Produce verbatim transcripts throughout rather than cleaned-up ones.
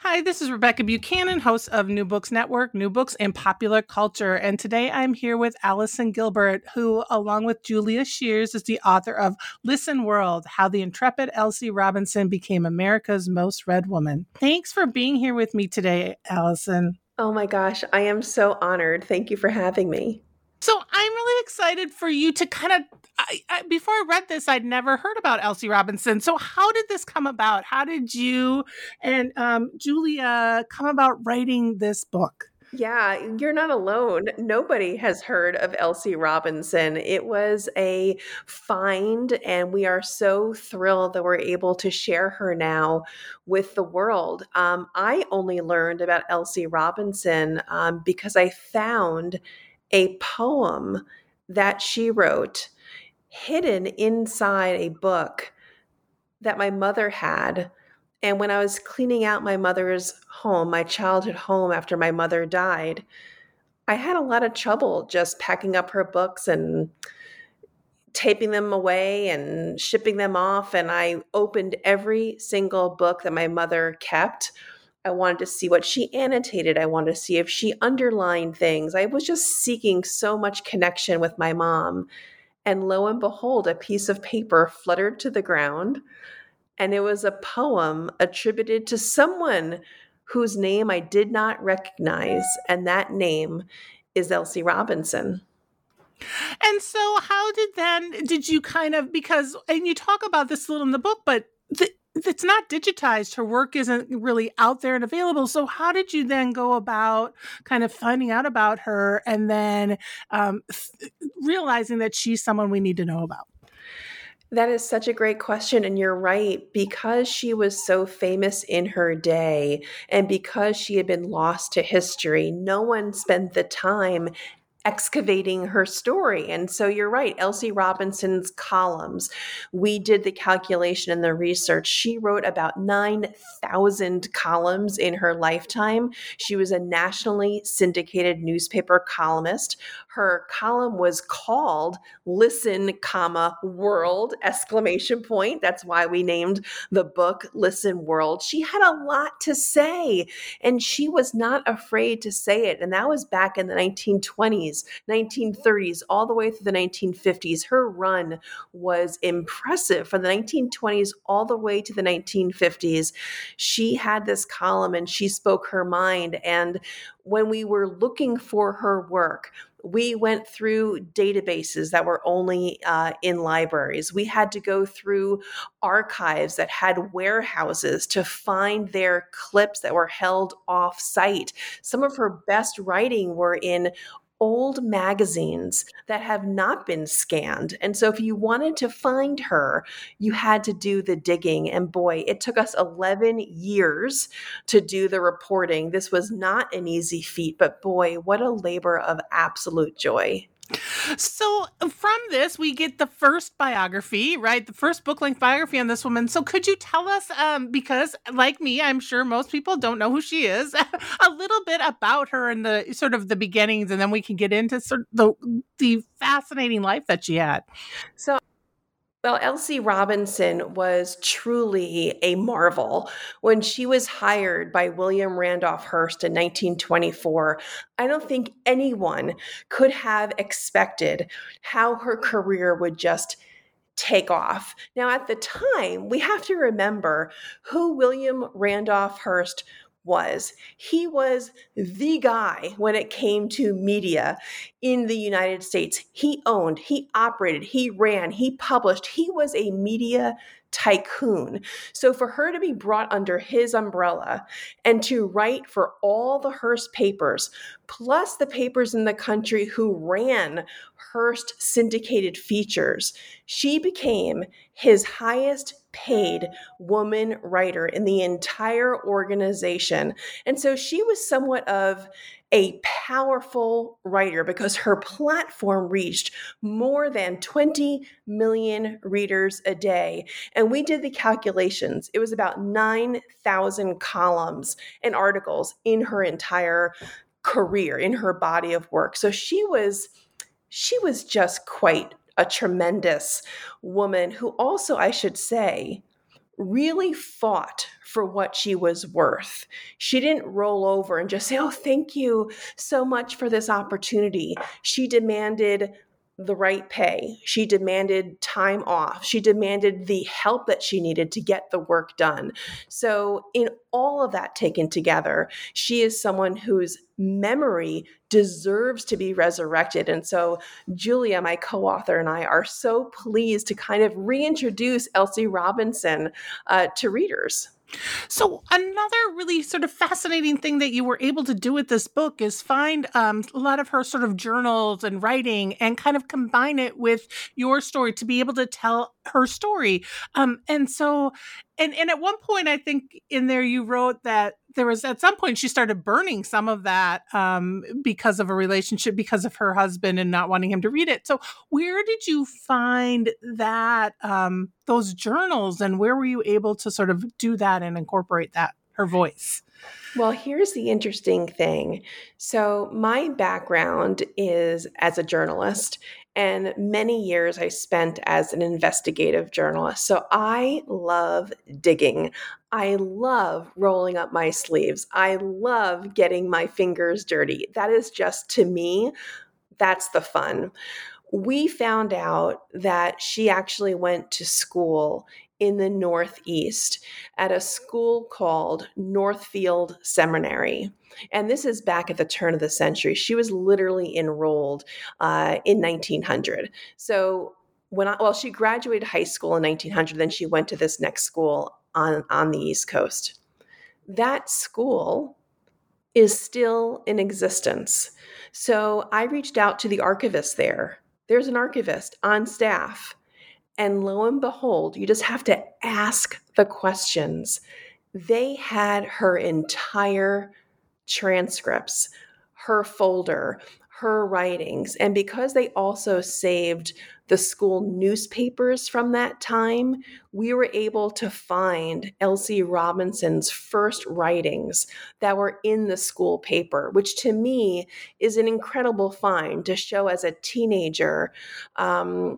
Hi, this is Rebecca Buchanan, host of New Books Network, New Books in Popular Culture. And today I'm here with Allison Gilbert, who, along with Julia Shears, is the author of Listen World, How the Intrepid Elsie Robinson Became America's Most Read Woman. Thanks for being here with me today, Allison. Oh my gosh, I am so honored. Thank you for having me. So I'm really excited for you to kind of, I, I, before I read this, I'd never heard about Elsie Robinson. So how did this come about? How did you and um, Julia come about writing this book? Yeah, you're not alone. Nobody has heard of Elsie Robinson. It was a find, and we are so thrilled that we're able to share her now with the world. Um, I only learned about Elsie Robinson um, because I found a poem that she wrote hidden inside a book that my mother had. And when I was cleaning out my mother's home, my childhood home after my mother died, I had a lot of trouble just packing up her books and taping them away and shipping them off. And I opened every single book that my mother kept. I wanted to see what she annotated. I wanted to see if she underlined things. I was just seeking so much connection with my mom. And lo and behold, a piece of paper fluttered to the ground. And it was a poem attributed to someone whose name I did not recognize. And that name is Elsie Robinson. And so how did then, did you kind of, because, and you talk about this a little in the book, but the, it's not digitized. Her work isn't really out there and available. So how did you then go about kind of finding out about her and then um, th- realizing that she's someone we need to know about? That is such a great question. And you're right, because she was so famous in her day and because she had been lost to history, no one spent the time excavating her story. And so you're right, Elsie Robinson's columns. We did the calculation and the research. She wrote about nine thousand columns in her lifetime. She was a nationally syndicated newspaper columnist. Her column was called Listen, comma, World, exclamation point. That's why we named the book Listen World. She had a lot to say, and she was not afraid to say it. And that was back in the nineteen twenties. nineteen thirties, all the way through the nineteen fifties. Her run was impressive from the nineteen twenties all the way to the nineteen fifties. She had this column and she spoke her mind. And when we were looking for her work, we went through databases that were only uh, in libraries. We had to go through archives that had warehouses to find their clips that were held off-site. Some of her best writing were in old magazines that have not been scanned. And so if you wanted to find her, you had to do the digging. And boy, it took us eleven years to do the reporting. This was not an easy feat, but boy, what a labor of absolute joy. So from this, we get the first biography, right? The first book-length biography on this woman. So could you tell us, um, because like me, I'm sure most people don't know who she is, a little bit about her and the sort of the beginnings, and then we can get into sort of the, the fascinating life that she had. So Well, Elsie Robinson was truly a marvel. When she was hired by William Randolph Hearst in nineteen twenty-four, I don't think anyone could have expected how her career would just take off. Now, at the time, we have to remember who William Randolph Hearst was. He was the guy when it came to media in the United States. He owned, he operated, he ran, he published. He was a media tycoon. So for her to be brought under his umbrella and to write for all the Hearst papers, plus the papers in the country who ran Hearst syndicated features, she became his highest paid woman writer in the entire organization. And so she was somewhat of a powerful writer because her platform reached more than twenty million readers a day. And we did the calculations. It was about nine thousand columns and articles in her entire career, in her body of work. So she was, she was just quite a tremendous woman who also, I should say, really fought for what she was worth. She didn't roll over and just say, oh, thank you so much for this opportunity. She demanded the right pay. She demanded time off. She demanded the help that she needed to get the work done. So in all of that taken together, she is someone whose memory deserves to be resurrected. And so Julia, my co-author, and I are so pleased to kind of reintroduce Elsie Robinson uh, to readers. So another really sort of fascinating thing that you were able to do with this book is find um, a lot of her sort of journals and writing and kind of combine it with your story to be able to tell her story. Um, and so, and, and at one point, I think in there you wrote that there was at some point she started burning some of that um, because of a relationship, because of her husband and not wanting him to read it. So where did you find that, um, those journals, and where were you able to sort of do that and incorporate that, her voice? Well, here's the interesting thing. So my background is as a journalist, and many years I spent as an investigative journalist. So I love digging. I love rolling up my sleeves. I love getting my fingers dirty. That is just, to me, that's the fun. We found out that she actually went to school in the Northeast at a school called Northfield Seminary. And this is back at the turn of the century. She was literally enrolled uh, in nineteen hundred. So when I, well, she graduated high school in nineteen hundred, then she went to this next school on, on the East Coast. That school is still in existence. So I reached out to the archivist there. There's an archivist on staff. And lo and behold, you just have to ask the questions. They had her entire transcripts, her folder, her writings. And because they also saved the school newspapers from that time, we were able to find Elsie Robinson's first writings that were in the school paper, which to me is an incredible find to show as a teenager, um,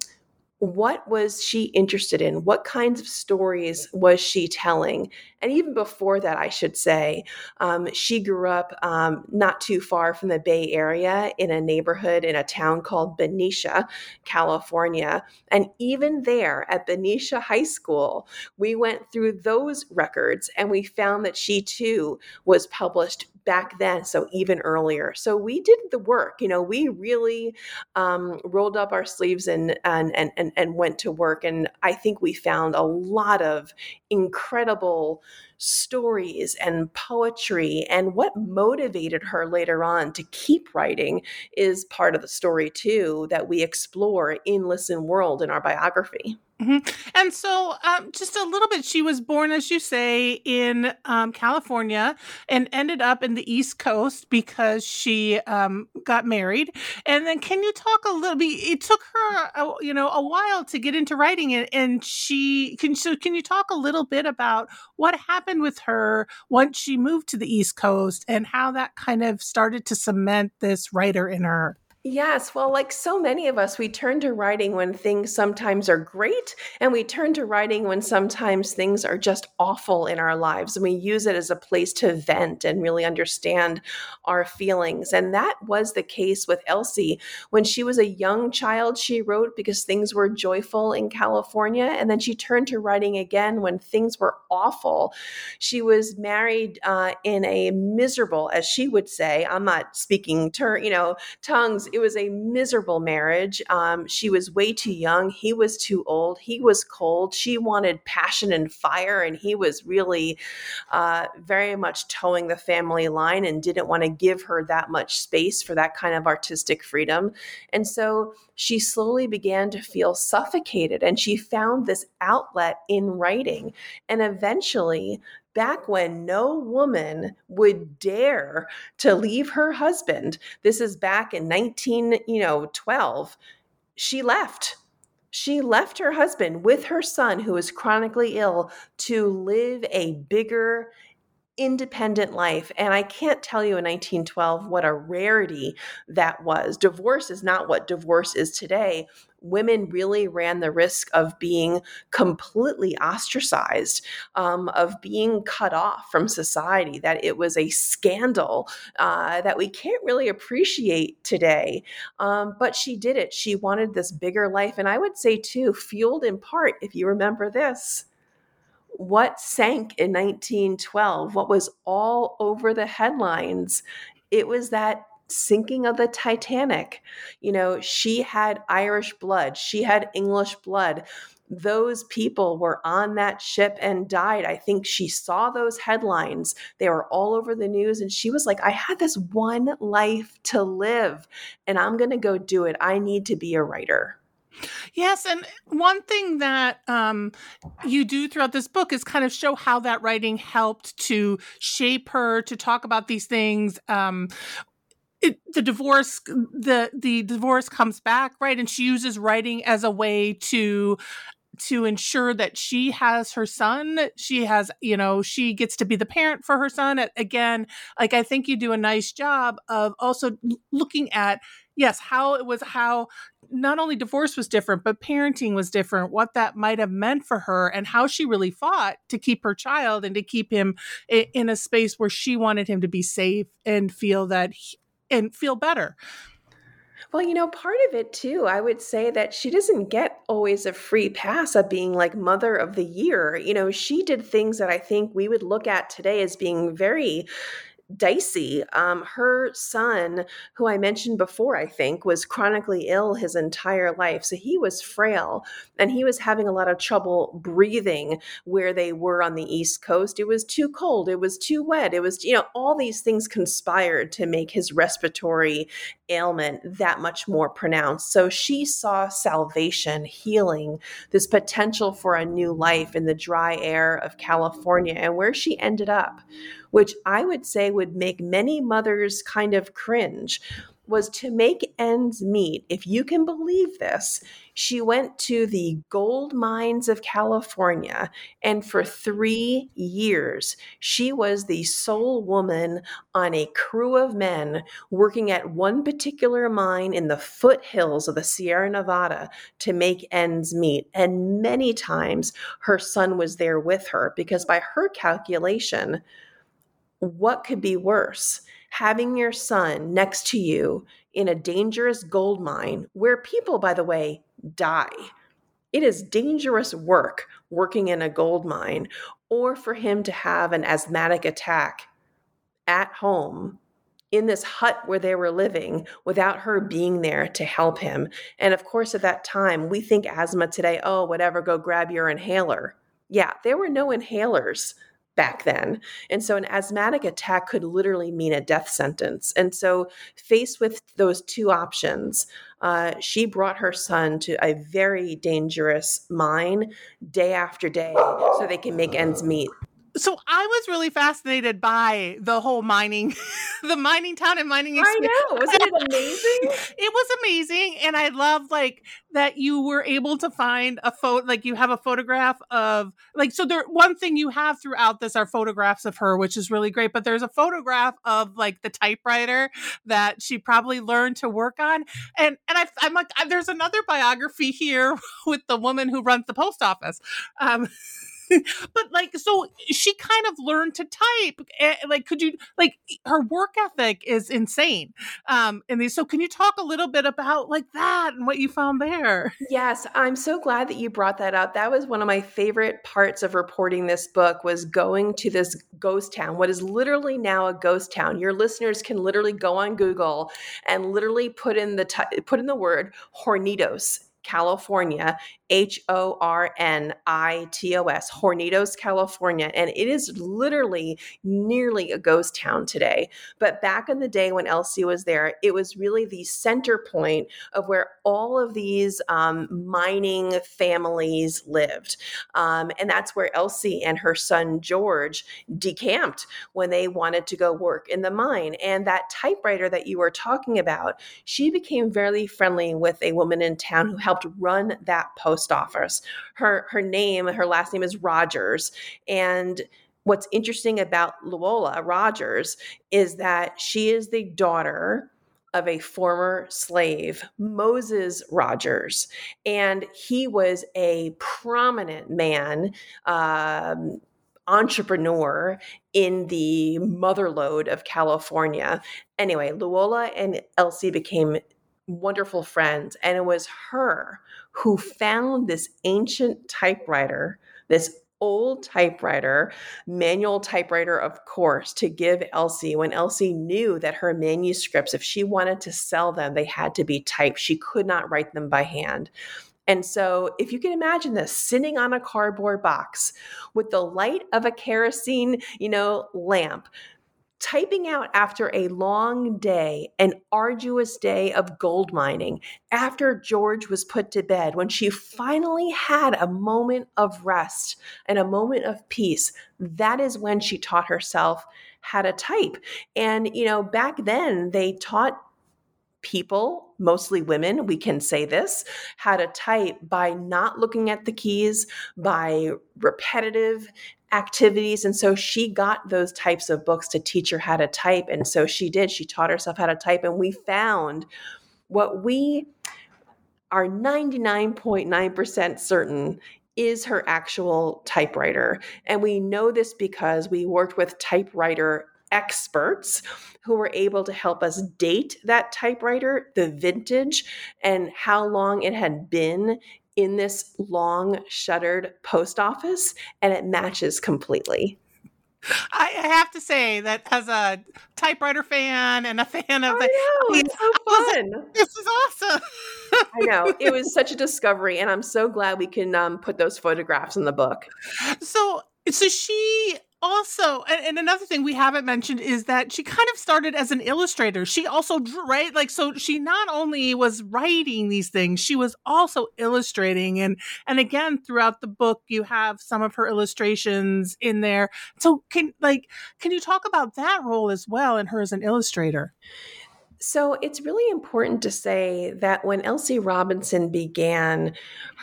what was she interested in? What kinds of stories was she telling? And even before that, I should say, um, she grew up um, not too far from the Bay Area in a neighborhood in a town called Benicia, California. And even there at Benicia High School, we went through those records and we found that she too was published back then, so even earlier. So we did the work. You know, we really um, rolled up our sleeves and, and and and and went to work. And I think we found a lot of incredible stories and poetry. And what motivated her later on to keep writing is part of the story too that we explore in Listen World in our biography. Mm-hmm. And so um, just a little bit, she was born, as you say, in um, California and ended up in the East Coast because she um, got married. And then can you talk a little bit, it took her, a, you know, a while to get into writing it. And she, can, so can you talk a little bit about what happened with her once she moved to the East Coast and how that kind of started to cement this writer in her? Yes. Well, like so many of us, we turn to writing when things sometimes are great, and we turn to writing when sometimes things are just awful in our lives. And we use it as a place to vent and really understand our feelings. And that was the case with Elsie. When she was a young child, she wrote because things were joyful in California. And then she turned to writing again when things were awful. She was married uh, in a miserable, as she would say, I'm not speaking ter- you know, tongues, it was a miserable marriage. Um, she was way too young. He was too old. He was cold. She wanted passion and fire, and he was really uh, very much towing the family line and didn't want to give her that much space for that kind of artistic freedom. And so she slowly began to feel suffocated, and she found this outlet in writing. And eventually, back when no woman would dare to leave her husband, this is back in nineteen, you know, twelve, she left. She left her husband with her son, who was chronically ill, to live a bigger, independent life. And I can't tell you in nineteen twelve what a rarity that was. Divorce is not what divorce is today. Women really ran the risk of being completely ostracized, um, of being cut off from society, that it was a scandal uh, that we can't really appreciate today. Um, but she did it. She wanted this bigger life. And I would say, too, fueled in part, if you remember this, what sank in nineteen twelve, what was all over the headlines, it was that sinking of the Titanic. You know, she had Irish blood. She had English blood. Those people were on that ship and died. I think she saw those headlines. They were all over the news. And she was like, I had this one life to live, and I'm going to go do it. I need to be a writer. Yes. And one thing that um, you do throughout this book is kind of show how that writing helped to shape her, to talk about these things. Um, It, the divorce, the the divorce comes back, right? And she uses writing as a way to to ensure that she has her son. She has, you know, she gets to be the parent for her son. Again, like I think you do a nice job of also looking at, yes, how it was, how not only divorce was different, but parenting was different, what that might have meant for her and how she really fought to keep her child and to keep him in, in a space where she wanted him to be safe and feel that he, and feel better. Well, you know, part of it too, I would say that she doesn't get always a free pass of being like Mother of the Year. You know, she did things that I think we would look at today as being very dicey. Um, her son, who I mentioned before, I think, was chronically ill his entire life. So he was frail, and he was having a lot of trouble breathing where they were on the East Coast. It was too cold. It was too wet. It was, you know, all these things conspired to make his respiratory ailment that much more pronounced. So she saw salvation, healing, this potential for a new life in the dry air of California, and where she ended up, which I would say would make many mothers kind of cringe, was to make ends meet. If you can believe this, she went to the gold mines of California, and for three years, she was the sole woman on a crew of men working at one particular mine in the foothills of the Sierra Nevada to make ends meet. And many times her son was there with her, because by her calculation, what could be worse? Having your son next to you in a dangerous gold mine, where people, by the way, die. It is dangerous work working in a gold mine, or for him to have an asthmatic attack at home in this hut where they were living without her being there to help him. And of course, at that time, we think asthma today, oh, whatever, go grab your inhaler. Yeah, there were no inhalers back then. And so an asthmatic attack could literally mean a death sentence. And so faced with those two options, uh, she brought her son to a very dangerous mine day after day so they can make ends meet. So I was really fascinated by the whole mining, the mining town and mining experience. I know. Wasn't it amazing? It was amazing. And I love like that you were able to find a photo, like you have a photograph of like, so there, one thing you have throughout this are photographs of her, which is really great. But there's a photograph of like the typewriter that she probably learned to work on. And, and I, I'm like, there's another biography here with the woman who runs the post office. Um, But like, so she kind of learned to type. Like, could you, like, her work ethic is insane. Um, and so can you talk a little bit about like that and what you found there? Yes. I'm so glad that you brought that up. That was one of my favorite parts of reporting this book, was going to this ghost town, what is literally now a ghost town. Your listeners can literally go on Google and literally put in the, t- put in the word Hornitos, California, H O R N I T O S, Hornitos, California. And it is literally nearly a ghost town today. But back in the day when Elsie was there, it was really the center point of where all of these um, mining families lived. Um, and that's where Elsie and her son, George, decamped when they wanted to go work in the mine. And that typewriter that you were talking about, she became very friendly with a woman in town who helped run that post office. Her her name, her last name is Rogers. And what's interesting about Luella Rogers is that she is the daughter of a former slave, Moses Rogers. And he was a prominent man, um, entrepreneur in the motherlode of California. Anyway, Luella and Elsie became wonderful friends. And it was her who found this ancient typewriter, this old typewriter, manual typewriter, of course, to give Elsie when Elsie knew that her manuscripts, if she wanted to sell them, they had to be typed. She could not write them by hand. And so if you can imagine this, sitting on a cardboard box with the light of a kerosene, you know, lamp, typing out after a long day, an arduous day of gold mining, after George was put to bed, when she finally had a moment of rest and a moment of peace, that is when she taught herself how to type. And, you know, back then they taught people, mostly women, we can say this, how to type by not looking at the keys, by repetitive activities. And so she got those types of books to teach her how to type. And so she did. She taught herself how to type. And we found what we are ninety-nine point nine percent certain is her actual typewriter. And we know this because we worked with typewriter experts who were able to help us date that typewriter, the vintage, and how long it had been in this long shuttered post office, and it matches completely. I have to say that as a typewriter fan and a fan of the, I know, it's so fun. Like, this is awesome. I know, it was such a discovery, and I'm so glad we can um, put those photographs in the book. So, so she. Also, and, and another thing we haven't mentioned is that she kind of started as an illustrator. She also drew, right? Like, so she not only was writing these things, she was also illustrating. And, and again, throughout the book, you have some of her illustrations in there. So can, like, can you talk about that role as well and her as an illustrator? So it's really important to say that when Elsie Robinson began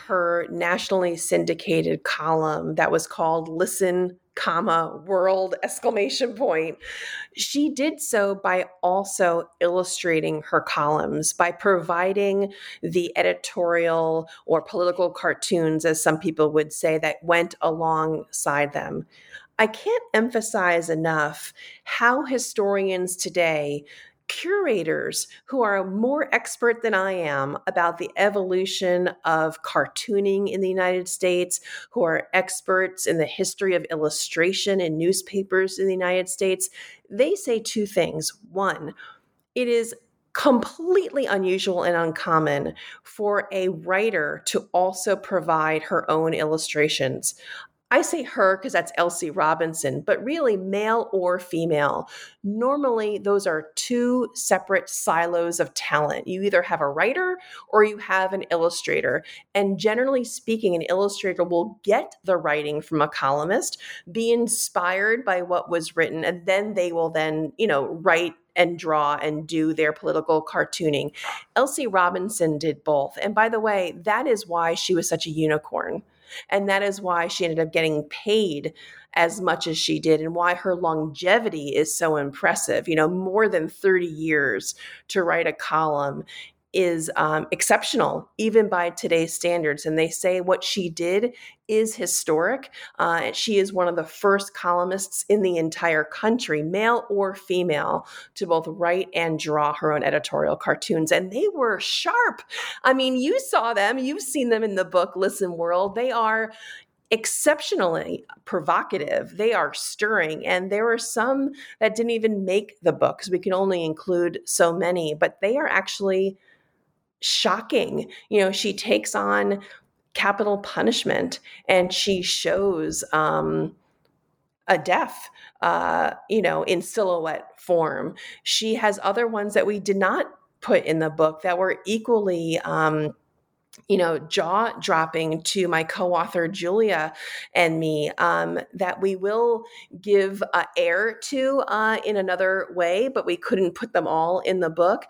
her nationally syndicated column that was called Listen comma, world, exclamation point. She did so by also illustrating her columns, by providing the editorial or political cartoons, as some people would say, that went alongside them. I can't emphasize enough how historians today, curators who are more expert than I am about the evolution of cartooning in the United States, who are experts in the history of illustration in newspapers in the United States, they say two things. One, it is completely unusual and uncommon for a writer to also provide her own illustrations. I say her because that's Elsie Robinson, but really male or female. Normally, those are two separate silos of talent. You either have a writer or you have an illustrator. And generally speaking, an illustrator will get the writing from a columnist, be inspired by what was written, and then they will then, you know, write and draw and do their political cartooning. Elsie Robinson did both. And by the way, that is why she was such a unicorn. And that is why she ended up getting paid as much as she did, and why her longevity is so impressive. You know, more than thirty years to write a column is um, exceptional, even by today's standards. And they say what she did is historic. Uh, she is one of the first columnists in the entire country, male or female, to both write and draw her own editorial cartoons. And they were sharp. I mean, you saw them. You've seen them in the book, Listen World. They are exceptionally provocative. They are stirring. And there were some that didn't even make the book because we can only include so many, but they are actually shocking. You know, she takes on capital punishment and she shows um, a death, uh, you know, in silhouette form. She has other ones that we did not put in the book that were equally um you know, jaw-dropping to my co-author Julia and me, um, that we will give uh, air to uh, in another way, but we couldn't put them all in the book.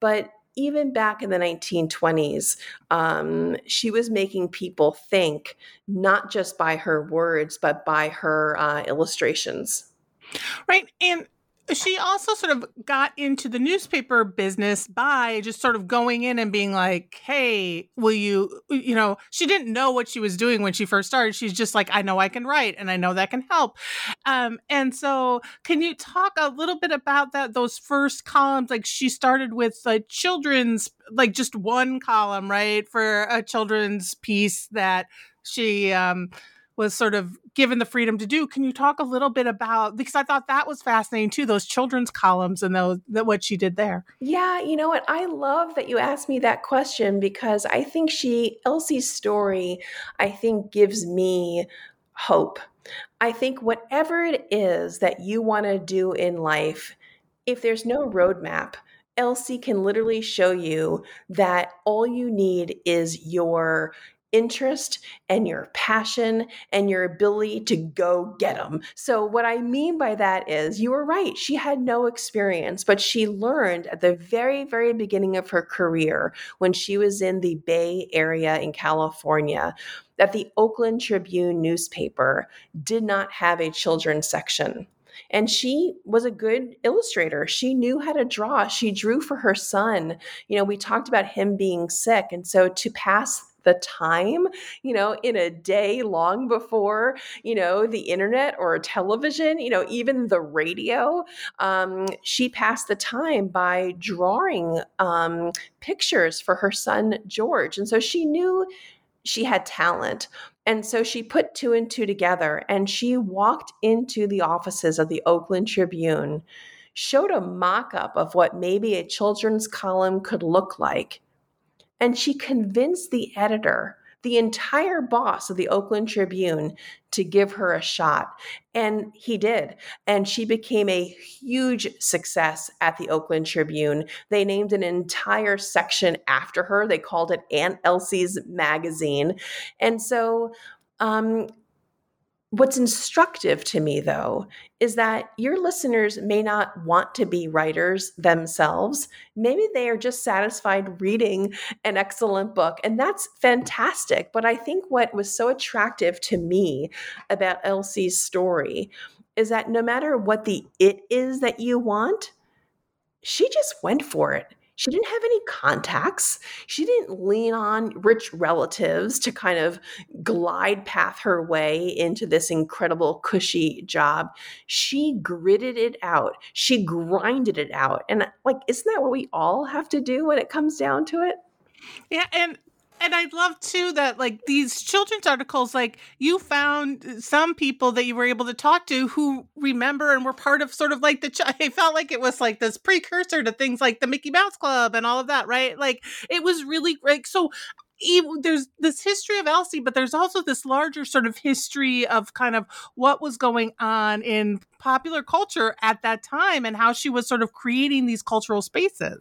But even back in the nineteen twenties, um, she was making people think, not just by her words, but by her uh, illustrations. Right. And she also sort of got into the newspaper business by just sort of going in and being like, hey, will you, you know, she didn't know what she was doing when she first started. She's just like, I know I can write and I know that can help. Um, and so can you talk a little bit about that, those first columns? Like she started with uh, children's, like just one column, right, for a children's piece that she um was sort of given the freedom to do. Can you talk a little bit about, because I thought that was fascinating too, those children's columns and those, that what she did there. Yeah, you know what? I love that you asked me that question because I think she, Elsie's story, I think gives me hope. I think whatever it is that you want to do in life, if there's no roadmap, Elsie can literally show you that all you need is your interest and your passion and your ability to go get them. So what I mean by that is, you were right, she had no experience, but she learned at the very, very beginning of her career when she was in the Bay Area in California that the Oakland Tribune newspaper did not have a children's section. And she was a good illustrator. She knew how to draw. She drew for her son. You know, we talked about him being sick. And so to pass the time, you know, in a day long before, you know, the internet or television, you know, even the radio, um, she passed the time by drawing um, pictures for her son, George. And so she knew she had talent. And so she put two and two together and she walked into the offices of the Oakland Tribune, showed a mock-up of what maybe a children's column could look like. And she convinced the editor, the entire boss of the Oakland Tribune, to give her a shot. And he did. And she became a huge success at the Oakland Tribune. They named an entire section after her. They called it Aunt Elsie's Magazine. And so um, what's instructive to me, though, is that your listeners may not want to be writers themselves. Maybe they are just satisfied reading an excellent book, and that's fantastic. But I think what was so attractive to me about Elsie's story is that no matter what the it is that you want, she just went for it. She didn't have any contacts. She didn't lean on rich relatives to kind of glide path her way into this incredible cushy job. She gritted it out. She grinded it out. And like, isn't that what we all have to do when it comes down to it? Yeah. And And I love, too, that, like, these children's articles, like, you found some people that you were able to talk to who remember and were part of sort of, like, the, ch- I felt like it was, like, this precursor to things like the Mickey Mouse Club and all of that, right? Like, it was really, like, so there's this history of Elsie, but there's also this larger sort of history of kind of what was going on in popular culture at that time and how she was sort of creating these cultural spaces.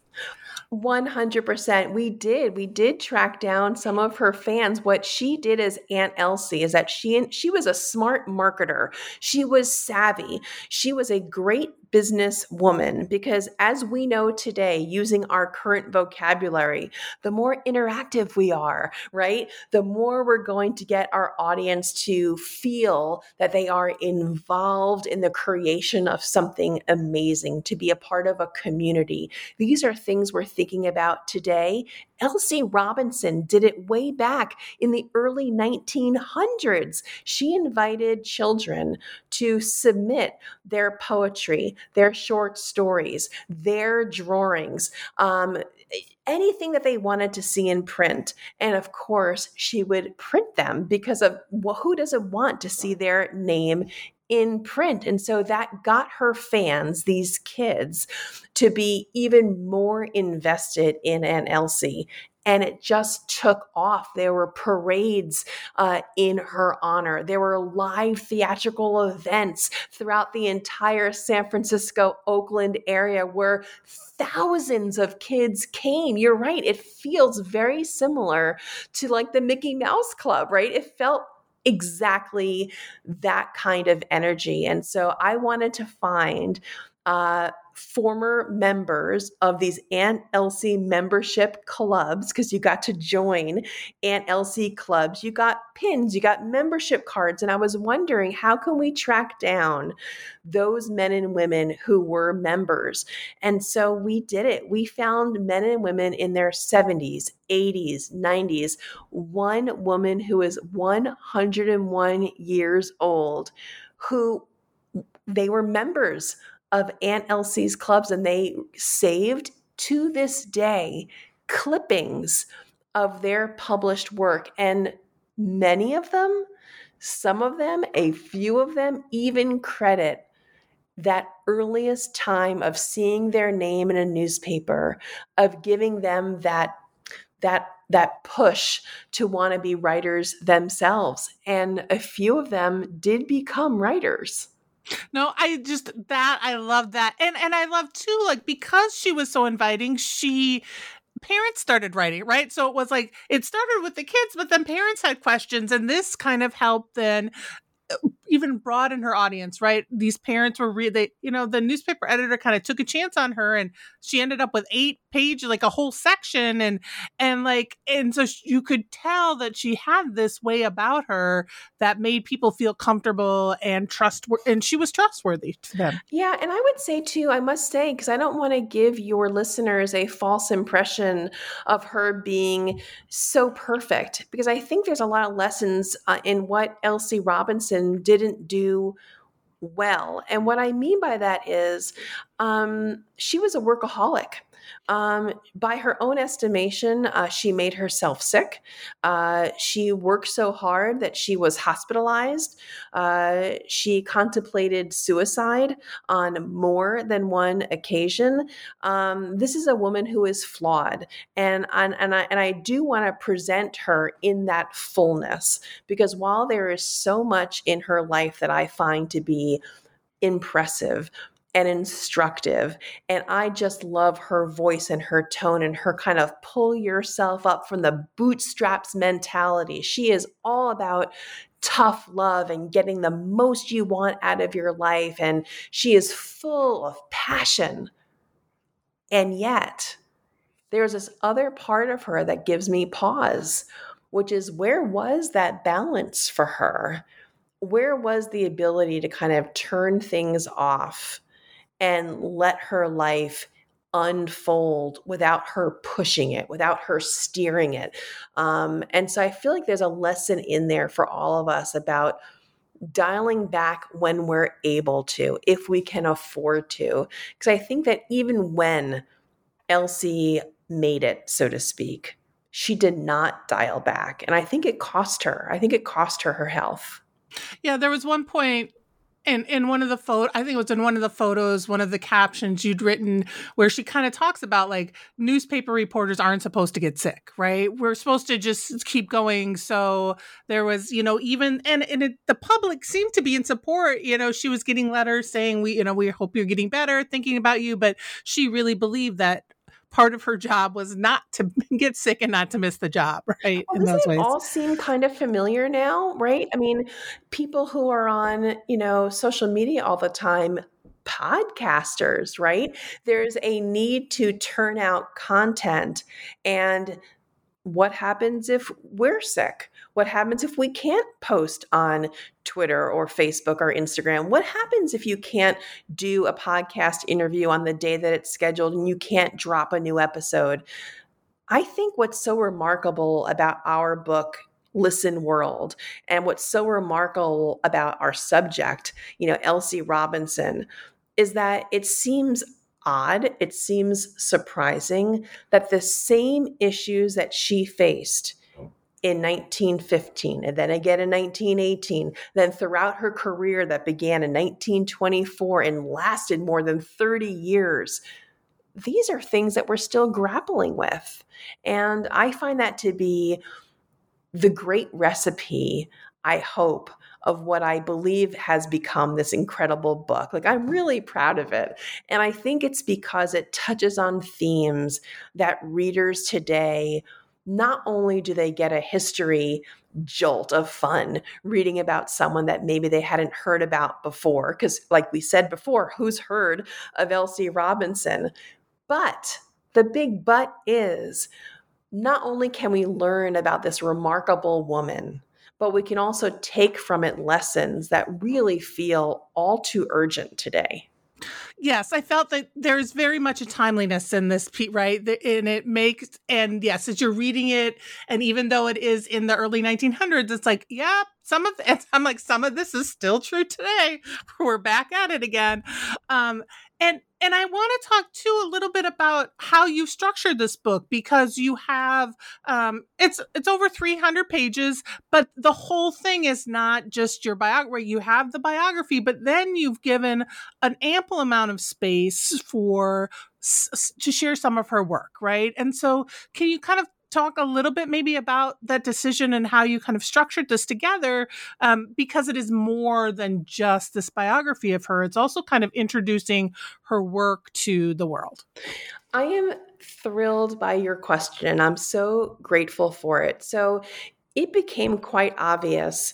one hundred percent. We did. We did track down some of her fans. What she did as Aunt Elsie is that she she was a smart marketer. She was savvy. She was a great business woman because as we know today, using our current vocabulary, the more interactive we are, right? The more we're going to get our audience to feel that they are involved in the creation of something amazing, to be a part of a community. These are things we're thinking about today. Elsie Robinson did it way back in the early nineteen hundreds. She invited children to submit their poetry, their short stories, their drawings, um, anything that they wanted to see in print. And of course, she would print them because of, well, who doesn't want to see their name in print? And so that got her fans, these kids, to be even more invested in Aunt Elsie. And it just took off. There were parades uh, in her honor. There were live theatrical events throughout the entire San Francisco, Oakland area where thousands of kids came. You're right. It feels very similar to like the Mickey Mouse Club, right? It felt exactly that kind of energy. And so I wanted to find uh, former members of these Aunt Elsie membership clubs, because you got to join Aunt Elsie clubs. You got pins, you got membership cards. And I was wondering, how can we track down those men and women who were members? And so we did it. We found men and women in their seventies, eighties, nineties. One woman who is one hundred one years old, who they were members of Aunt Elsie's clubs, and they saved to this day clippings of their published work. And many of them, some of them, a few of them even credit that earliest time of seeing their name in a newspaper, of giving them that, that, that push to want to be writers themselves. And a few of them did become writers. No, I just, that, I love that. And and I love too, like, because she was so inviting, she, parents started writing, right? So it was like, it started with the kids, but then parents had questions. And this kind of helped then even broaden her audience, right? These parents were really, they, you know, the newspaper editor kind of took a chance on her, and she ended up with eight pages, like a whole section. And, and like, and so you could tell that she had this way about her that made people feel comfortable and trustworthy. And she was trustworthy to them. Yeah. And I would say too, I must say, because I don't want to give your listeners a false impression of her being so perfect, because I think there's a lot of lessons uh, in what Elsie Robinson did didn't do well. And what I mean by that is um, she was a workaholic. Um, by her own estimation, uh, she made herself sick. Uh, she worked so hard that she was hospitalized. Uh, she contemplated suicide on more than one occasion. Um, this is a woman who is flawed, and and, and I and I do want to present her in that fullness, because while there is so much in her life that I find to be impressive and instructive, and I just love her voice and her tone and her kind of pull yourself up from the bootstraps mentality. She is all about tough love and getting the most you want out of your life, and she is full of passion. And yet, there's this other part of her that gives me pause, which is, where was that balance for her? Where was the ability to kind of turn things off and let her life unfold without her pushing it, without her steering it? Um, and so I feel like there's a lesson in there for all of us about dialing back when we're able to, if we can afford to. Because I think that even when Elsie made it, so to speak, she did not dial back. And I think it cost her. I think it cost her her health. Yeah, there was one point in, in one of the photo, I think it was in one of the photos, one of the captions you'd written, where she kind of talks about, like, newspaper reporters aren't supposed to get sick, right? We're supposed to just keep going. So there was, you know, even, and, and it, the public seemed to be in support. You know, she was getting letters saying, we, you know, we hope you're getting better, thinking about you. But she really believed that part of her job was not to get sick and not to miss the job, right? Well, doesn't it all seem kind of familiar now, right? I mean, people who are on, you know, social media all the time, podcasters, right? There's a need to turn out content. And what happens if we're sick? What happens if we can't post on Twitter or Facebook or Instagram? What happens if you can't do a podcast interview on the day that it's scheduled and you can't drop a new episode? I think what's so remarkable about our book, Listen World, and what's so remarkable about our subject, you know, Elsie Robinson, is that it seems odd, it seems surprising that the same issues that she faced in nineteen fifteen, and then again in nineteen eighteen, then throughout her career that began in nineteen twenty-four and lasted more than thirty years, these are things that we're still grappling with. And I find that to be the great recipe, I hope, of what I believe has become this incredible book. Like, I'm really proud of it. And I think it's because it touches on themes that readers today, not only do they get a history jolt of fun reading about someone that maybe they hadn't heard about before, because like we said before, who's heard of Elsie Robinson? But the big but is, not only can we learn about this remarkable woman, but we can also take from it lessons that really feel all too urgent today. Yes, I felt that there's very much a timeliness in this, right? And it makes, and yes, as you're reading it, and even though it is in the early nineteen hundreds, it's like, yeah, some of, and I'm like, some of this is still true today. We're back at it again. Um, and And I want to talk too a little bit about how you've structured this book, because you have um, it's it's over three hundred pages, but the whole thing is not just your biography. You have the biography, but then you've given an ample amount of space for s- to share some of her work, right? And so, can you kind of talk a little bit maybe about that decision and how you kind of structured this together, um, because it is more than just this biography of her. It's also kind of introducing her work to the world. I am thrilled by your question, and I'm so grateful for it. So it became quite obvious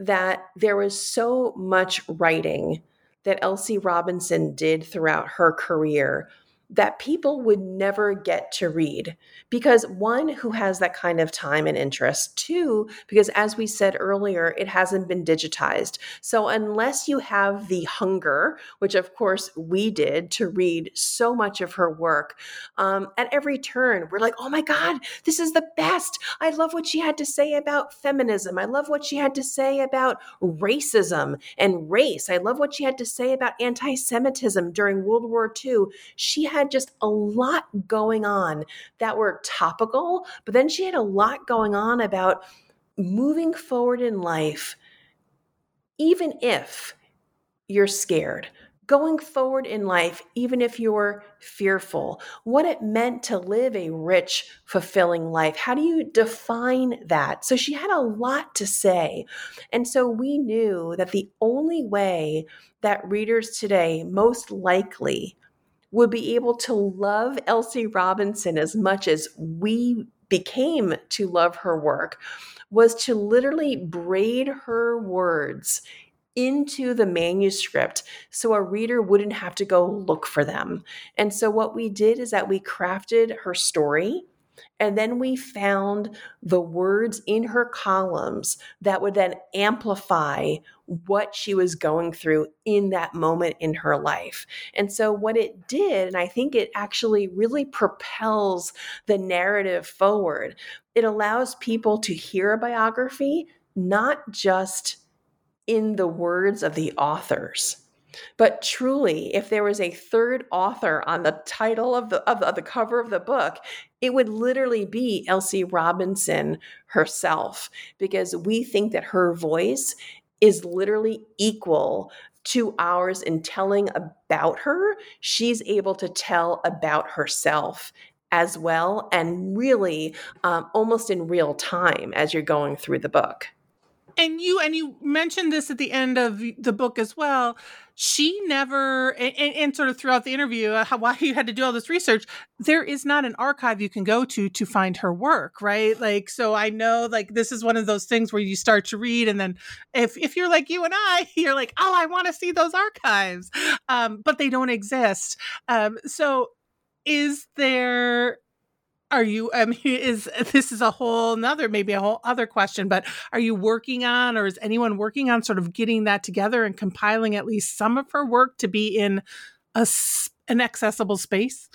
that there was so much writing that Elsie Robinson did throughout her career that people would never get to read, because one, who has that kind of time and interest? Two, because as we said earlier, it hasn't been digitized. So unless you have the hunger, which of course we did, to read so much of her work, um, at every turn, we're like, oh my God, this is the best. I love what she had to say about feminism. I love what she had to say about racism and race. I love what she had to say about anti-Semitism during World War Two. She had just a lot going on that were topical, but then she had a lot going on about moving forward in life, even if you're scared, going forward in life, even if you're fearful, what it meant to live a rich, fulfilling life. How do you define that? So she had a lot to say. And so we knew that the only way that readers today most likely would be able to love Elsie Robinson as much as we became to love her work was to literally braid her words into the manuscript so a reader wouldn't have to go look for them. And so what we did is that we crafted her story, and then we found the words in her columns that would then amplify what she was going through in that moment in her life. And so what it did, and I think it actually really propels the narrative forward, it allows people to hear a biography, not just in the words of the authors, but truly, if there was a third author on the title of the, of, of the cover of the book, it would literally be Elsie Robinson herself, because we think that her voice is literally equal to ours in telling about her. She's able to tell about herself as well, and really um, almost in real time as you're going through the book. And you and you mentioned this at the end of the book as well. She never, and, and sort of throughout the interview, uh, how, why you had to do all this research, there is not an archive you can go to to find her work, right? Like, so I know, like, this is one of those things where you start to read, and then if if you're like you and I, you're like, oh, I want to see those archives, um, but they don't exist. Um, so is there... Are you, I mean, is, this is a whole nother, maybe a whole other question, but are you working on, or is anyone working on sort of getting that together and compiling at least some of her work to be in a, an accessible space?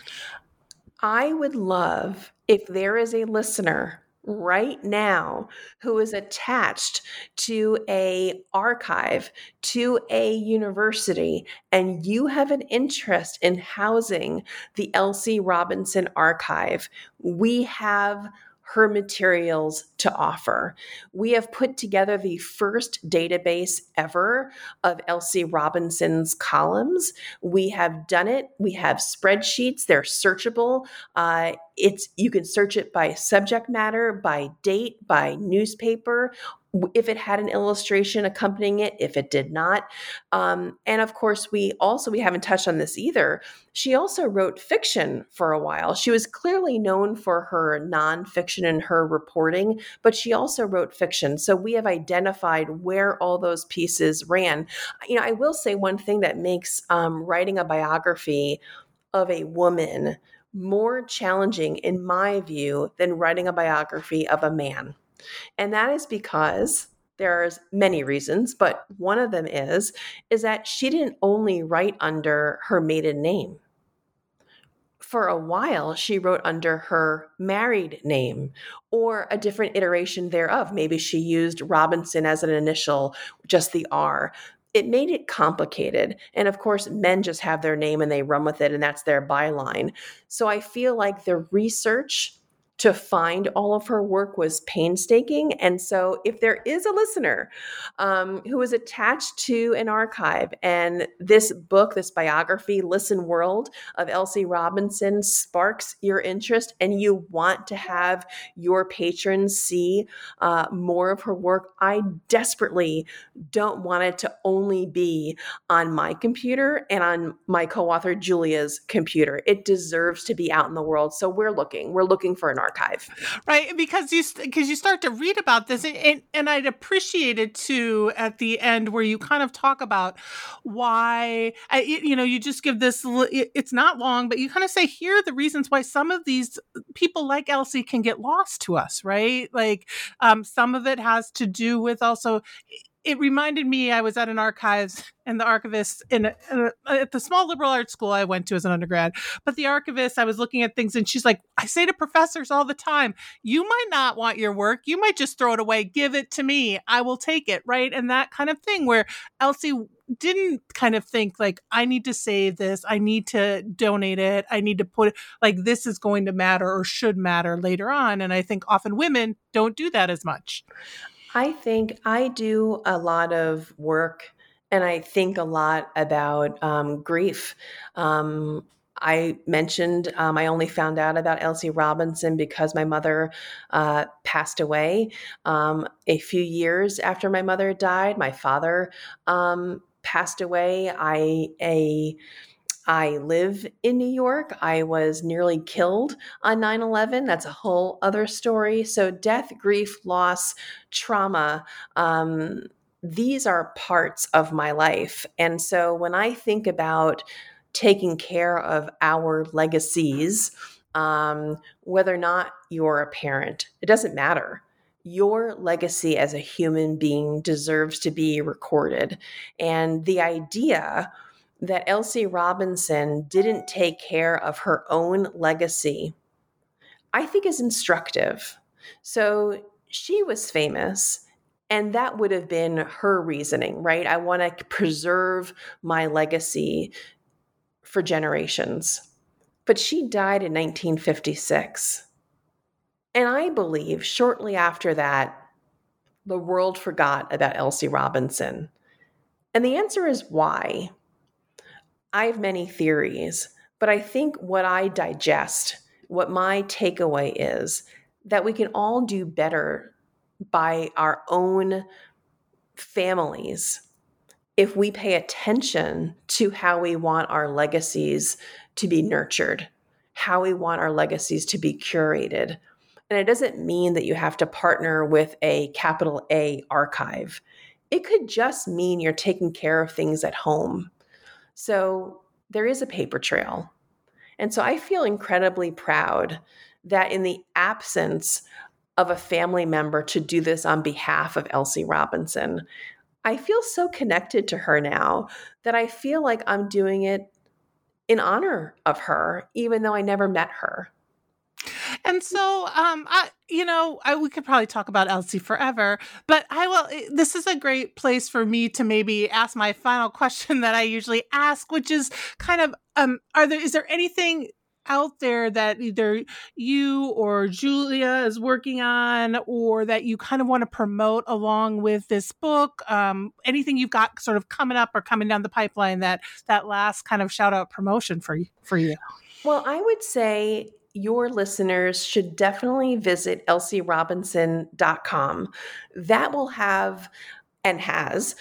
I would love if there is a listener right now who is attached to a archive, to a university, and you have an interest in housing the Elsie Robinson archive. We have her materials to offer. We have put together the first database ever of Elsie Robinson's columns. We have done it. We have spreadsheets. They're searchable. Uh, it's you can search it by subject matter, by date, by newspaper, if it had an illustration accompanying it, if it did not. Um, and of course, we also, we haven't touched on this either. She also wrote fiction for a while. She was clearly known for her nonfiction and her reporting, but she also wrote fiction. So we have identified where all those pieces ran. You know, I will say one thing that makes um, writing a biography of a woman more challenging, in my view, than writing a biography of a man. And that is because there's many reasons, but one of them is, is that she didn't only write under her maiden name. For a while, she wrote under her married name or a different iteration thereof. Maybe she used Robinson as an initial, just the R. It made it complicated. And of course, men just have their name and they run with it, and that's their byline. So I feel like the research to find all of her work was painstaking. And so if there is a listener um, who is attached to an archive and this book, this biography, Listen World of Elsie Robinson, sparks your interest and you want to have your patrons see uh, more of her work, I desperately don't want it to only be on my computer and on my co-author Julia's computer. It deserves to be out in the world. So we're looking, we're looking for an archive. Right. Because you, because you start to read about this, and, and, and I'd appreciate it too at the end where you kind of talk about why, I, you know, you just give this, it's not long, but you kind of say, here are the reasons why some of these people like Elsie can get lost to us, right? Like um, some of it has to do with also, it reminded me, I was at an archives and the archivist in a, uh, at the small liberal arts school I went to as an undergrad, but the archivist, I was looking at things and she's like, I say to professors all the time, you might not want your work. You might just throw it away. Give it to me. I will take it. Right. And that kind of thing where Elsie didn't kind of think like, I need to save this. I need to donate it. I need to put it, like, this is going to matter or should matter later on. And I think often women don't do that as much. I think I do a lot of work and I think a lot about um, grief. Um, I mentioned um, I only found out about Elsie Robinson because my mother uh, passed away. Um, a few years after my mother died, my father um, passed away. I a I live in New York. I was nearly killed on nine eleven. That's a whole other story. So death, grief, loss, trauma, um, these are parts of my life. And so when I think about taking care of our legacies, um, whether or not you're a parent, it doesn't matter. Your legacy as a human being deserves to be recorded. And the idea that Elsie Robinson didn't take care of her own legacy, I think is instructive. So she was famous, and that would have been her reasoning, right? I want to preserve my legacy for generations. But she died in nineteen fifty-six. And I believe shortly after that, the world forgot about Elsie Robinson. And the answer is why. I have many theories, but I think what I digest, what my takeaway is, that we can all do better by our own families if we pay attention to how we want our legacies to be nurtured, how we want our legacies to be curated. And it doesn't mean that you have to partner with a capital A archive. It could just mean you're taking care of things at home. So there is a paper trail. And so I feel incredibly proud that in the absence of a family member to do this on behalf of Elsie Robinson, I feel so connected to her now that I feel like I'm doing it in honor of her, even though I never met her. And so, um, I, you know, I, we could probably talk about Elsie forever, but I will, this is a great place for me to maybe ask my final question that I usually ask, which is kind of, um, are there, is there anything out there that either you or Julia is working on, or that you kind of want to promote along with this book? Um, anything you've got sort of coming up or coming down the pipeline, that, that last kind of shout out promotion for you, for you. Well, I would say your listeners should definitely visit elsie robinson dot com. That will have and has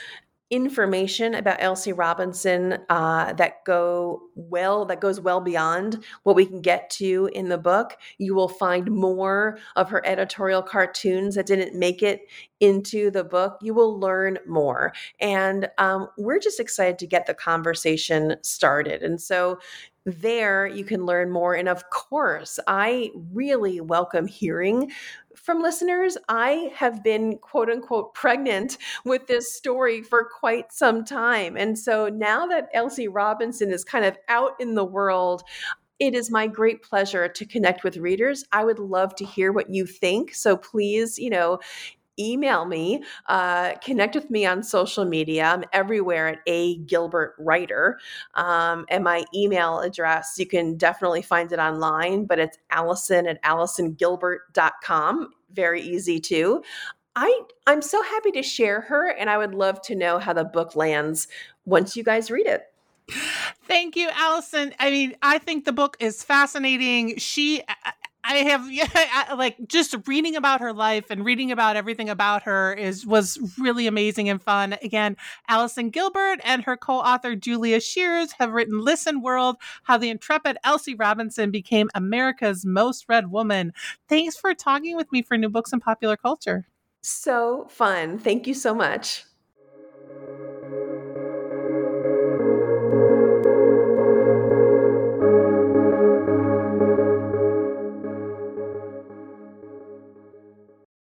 information about Elsie Robinson uh, that go well, that goes well beyond what we can get to in the book. You will find more of her editorial cartoons that didn't make it into the book. You will learn more. And um, we're just excited to get the conversation started. And so there you can learn more. And of course, I really welcome hearing from listeners. I have been, quote unquote, pregnant with this story for quite some time. And so now that Elsie Robinson is kind of out in the world, it is my great pleasure to connect with readers. I would love to hear what you think. So please, you know, email me, uh, connect with me on social media. I'm everywhere at A Gilbert Writer. Um, and my email address, you can definitely find it online, but it's Allison at allison gilbert dot com. Very easy too. I, I'm so happy to share her, and I would love to know how the book lands once you guys read it. Thank you, Allison. I mean, I think the book is fascinating. She, I, I have yeah, like just reading about her life and reading about everything about her is was really amazing and fun. Again, Allison Gilbert and her co-author Julia Shears have written Listen World, How the Intrepid Elsie Robinson Became America's Most Read Woman. Thanks for talking with me for New Books and Popular Culture. So fun. Thank you so much.